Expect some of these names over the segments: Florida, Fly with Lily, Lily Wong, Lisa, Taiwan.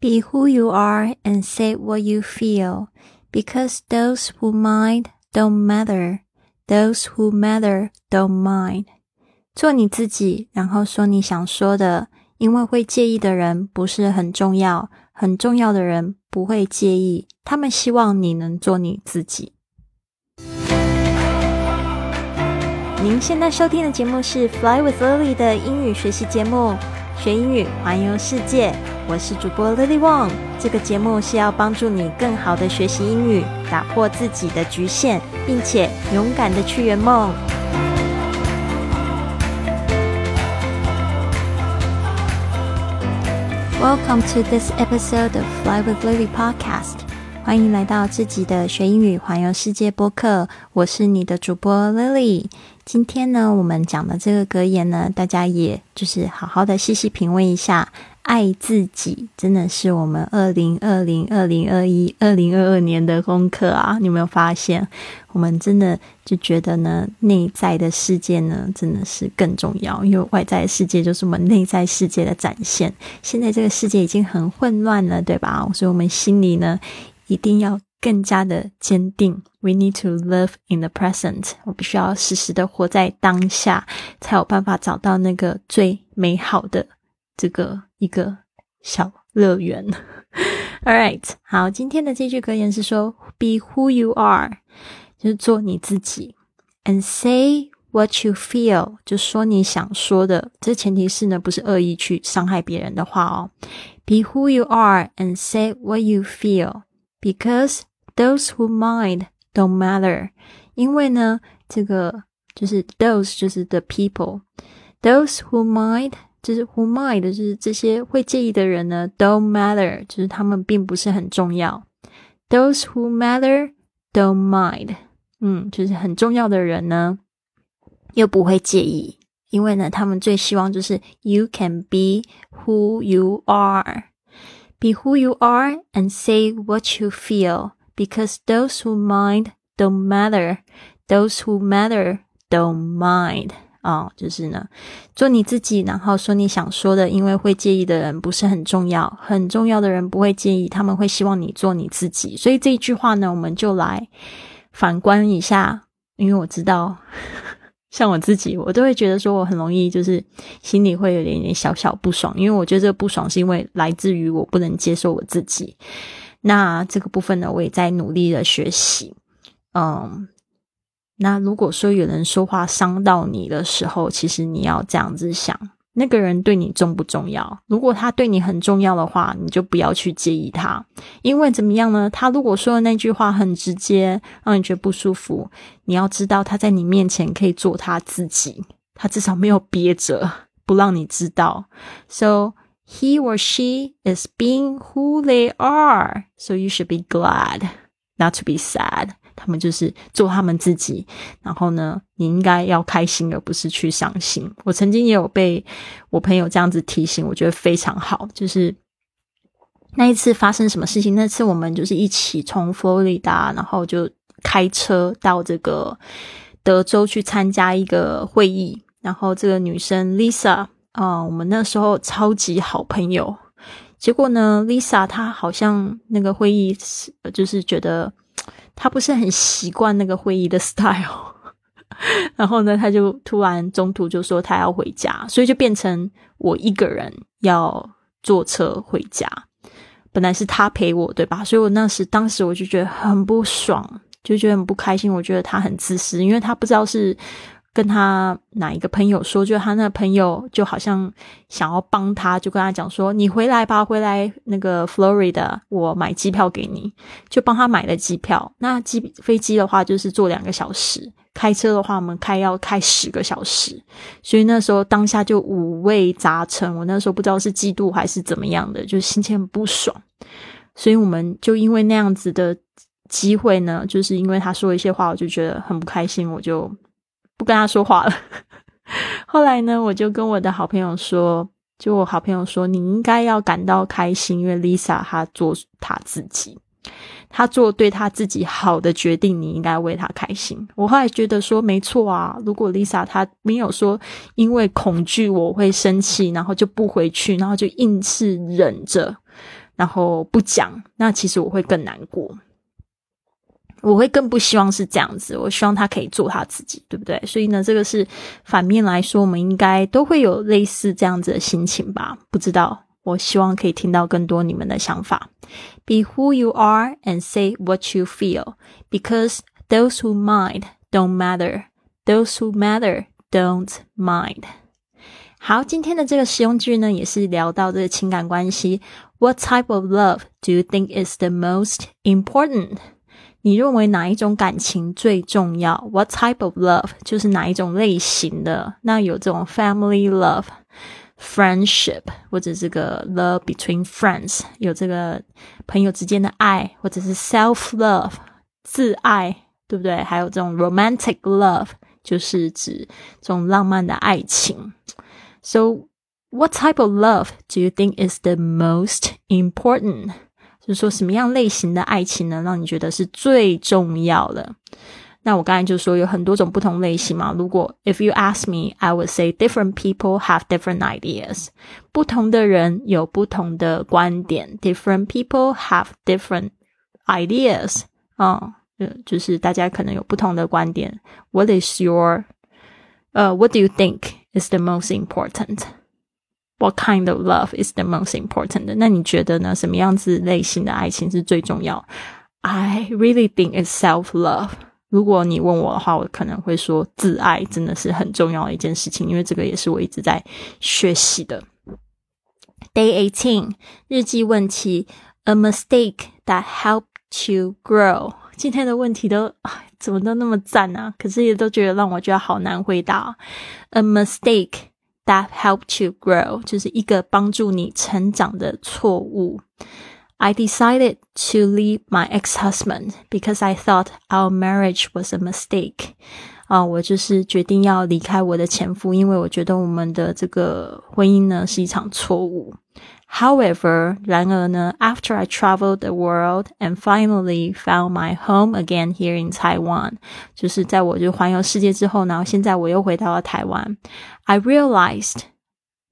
Be who you are and say what you feel, because those who mind don't matter, those who matter don't mind. 做你自己，然后说你想说的，因为会介意的人不是很重要，很重要的人不会介意，他们希望你能做你自己。您现在收听的节目是 Fly with Lily 的英语学习节目，学英语环游世界。我是主播 Lily Wong， 这个节目是要帮助你更好的学习英语，打破自己的局限，并且勇敢的去圆梦。Welcome to this episode of Fly with Lily podcast。欢迎来到自己的学英语环游世界播客，我是你的主播 Lily。 今天呢，我们讲的这个格言呢，大家也就是好好的细细品味一下，爱自己真的是我们2020、2021、2022年的功课啊，你有没有发现我们真的就觉得呢，内在的世界呢真的是更重要，因为外在的世界就是我们内在世界的展现。现在这个世界已经很混乱了，对吧？所以我们心里呢一定要更加的坚定。 We need to live in the present， 我必须要时时的活在当下，才有办法找到那个最美好的这个一个小乐园。Alright， 好，今天的这句格言是说 Be who you are， 就是做你自己， And say what you feel， 就说你想说的，这前提是呢不是恶意去伤害别人的话哦。 Be who you are and say what you feel，Because those who mind don't matter， 因为呢这个就是 those 就是 the people， those who mind 就是 who mind 就是这些会介意的人呢 don't matter 就是他们并不是很重要， those who matter don't mind， 就是很重要的人呢又不会介意，因为呢他们最希望就是 you can be who you are。Be who you are and say what you feel, because those who mind don't matter, those who matter don't mind. 就是呢，做你自己，然后说你想说的，因为会介意的人不是很重要，很重要的人不会介意，他们会希望你做你自己。所以这一句话呢，我们就来反观一下，因为我知道像我自己，我都会觉得说我很容易就是心里会有点小小不爽，因为我觉得这个不爽是因为来自于我不能接受我自己。那这个部分呢，我也在努力的学习。那如果说有人说话伤到你的时候，其实你要这样子想，那个人对你重不重要？如果他对你很重要的话，你就不要去介意他，因为怎么样呢？他如果说的那句话很直接，让你觉得不舒服，你要知道他在你面前可以做他自己，他至少没有憋着，不让你知道。 So he or she is being who they are, so you should be glad, not to be sad.他们就是做他们自己，然后呢你应该要开心而不是去伤心。我曾经也有被我朋友这样子提醒，我觉得非常好。就是那一次发生什么事情，那次我们就是一起从佛罗里达然后就开车到这个德州去参加一个会议，然后这个女生 Lisa， 我们那时候超级好朋友。结果呢 Lisa 她好像那个会议就是觉得他不是很习惯那个会议的 style， 然后呢他就突然中途就说他要回家，所以就变成我一个人要坐车回家，本来是他陪我，对吧？所以我当时我就觉得很不爽，就觉得很不开心，我觉得他很自私，因为他不知道是跟他哪一个朋友说，就他那个朋友就好像想要帮他，就跟他讲说你回来吧，回来那个 Florida 我买机票给你，就帮他买了机票。那飞机的话就是坐2个小时，开车的话我们要开10个小时，所以那时候当下就五味杂陈，我那时候不知道是嫉妒还是怎么样的，就心情很不爽。所以我们就因为那样子的机会呢，就是因为他说一些话我就觉得很不开心，我就不跟他说话了。后来呢我就跟我的好朋友说，就我好朋友说你应该要感到开心，因为 Lisa 她做她自己，她做对她自己好的决定，你应该为她开心。我后来觉得说没错啊，如果 Lisa 她没有说因为恐惧我会生气然后就不回去，然后就硬是忍着，然后不讲，那其实我会更难过，我会更不希望是这样子，我希望他可以做他自己，对不对？所以呢，这个是反面来说，我们应该都会有类似这样子的心情吧？不知道，我希望可以听到更多你们的想法。Be who you are and say what you feel, because those who mind don't matter, those who matter don't mind. 好，今天的这个实用句呢，也是聊到这个情感关系。What type of love do you think is the most important?你认为哪一种感情最重要？ What type of love 就是哪一种类型的，那有这种 family love, friendship 或者这个 love between friends, 有这个朋友之间的爱，或者是 self love 自爱，对不对？还有这种 romantic love 就是指这种浪漫的爱情。 So what type of love do you think is the most important?就是说什么样类型的爱情呢让你觉得是最重要的。那我刚才就说有很多种不同类型嘛，如果 if you ask me, I would say different people have different ideas. 不同的人有不同的观点， different people have different ideas. 就是大家可能有不同的观点。What do you think is the most important?What kind of love is the most important? 那你觉得呢？什么样子类型的爱情是最重要？ I really think it's self-love. 如果你问我的话，我可能会说自爱真的是很重要的一件事情，因为这个也是我一直在学习的。Day 18, 日记问题 A mistake that helped you grow. 今天的问题都怎么都那么赞啊，可是也都觉得让我觉得好难回答。A mistake that helped you grow 就是一个帮助你成长的错误。 I decided to leave my ex-husband because I thought our marriage was a mistake. 我就是决定要离开我的前夫，因为我觉得我们的这个婚姻呢是一场错误。 However, 然而呢 after I traveled the world and finally found my home again here in Taiwan, 就是在我就环游世界之后，然后现在我又回到了台湾。I realized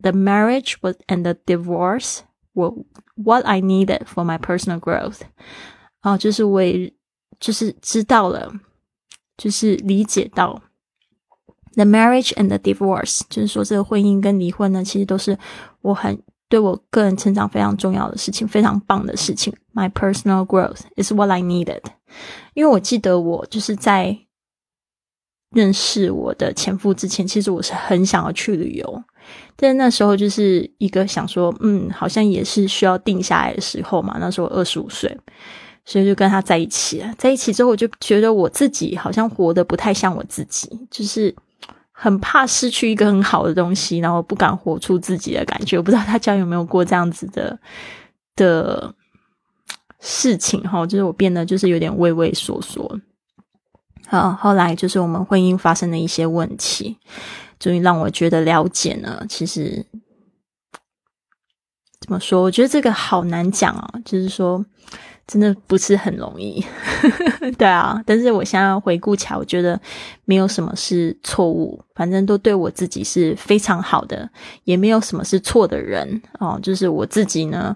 the marriage and the divorce were what I needed for my personal growth. 就是我也就是知道了，就是理解到 the marriage and the divorce 就是说这个婚姻跟离婚呢，其实都是我很对我个人成长非常重要的事情，非常棒的事情。 My personal growth is what I needed. 因为我记得我就是在认识我的前夫之前，其实我是很想要去旅游，但是那时候就是一个想说好像也是需要定下来的时候嘛，那时候我25岁，所以就跟他在一起了。在一起之后我就觉得我自己好像活得不太像我自己，就是很怕失去一个很好的东西，然后不敢活出自己的感觉。我不知道大家有没有过这样子的事情齁，就是我变得就是有点畏畏缩缩。后来就是我们婚姻发生的一些问题，终于让我觉得了解呢，其实怎么说，我觉得这个好难讲就是说真的不是很容易对啊，但是我现在回顾起来，我觉得没有什么是错误，反正都对我自己是非常好的，也没有什么是错的人就是我自己呢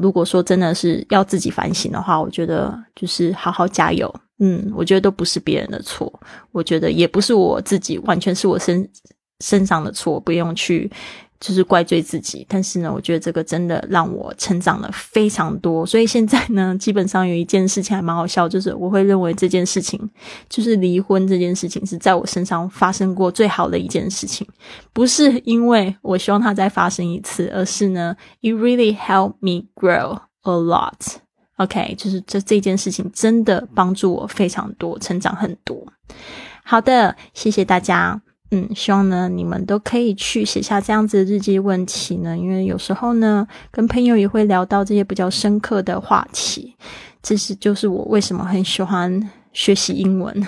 如果说真的是要自己反省的话，我觉得就是好好加油。我觉得都不是别人的错，我觉得也不是我自己，完全是我身上的错，不用去就是怪罪自己。但是呢，我觉得这个真的让我成长了非常多，所以现在呢，基本上有一件事情还蛮好笑，就是我会认为这件事情，就是离婚这件事情是在我身上发生过最好的一件事情，不是因为我希望它再发生一次，而是呢 It really helped me grow a lot.OK, 就是这件事情真的帮助我非常多，成长很多。好的，谢谢大家。希望呢你们都可以去写下这样子的日记问题呢，因为有时候呢跟朋友也会聊到这些比较深刻的话题。这是就是我为什么很喜欢学习英文。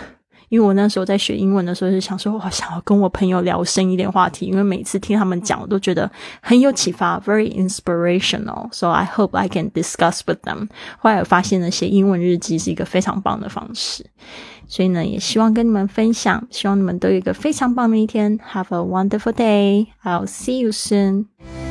因为我那时候在学英文的时候就想说，我想要跟我朋友聊深一点话题，因为每次听他们讲我都觉得很有启发， very inspirational. So I hope I can discuss with them. 后来我发现呢，写英文日记是一个非常棒的方式，所以呢也希望跟你们分享，希望你们都有一个非常棒的一天。Have a wonderful day. I'll see you soon.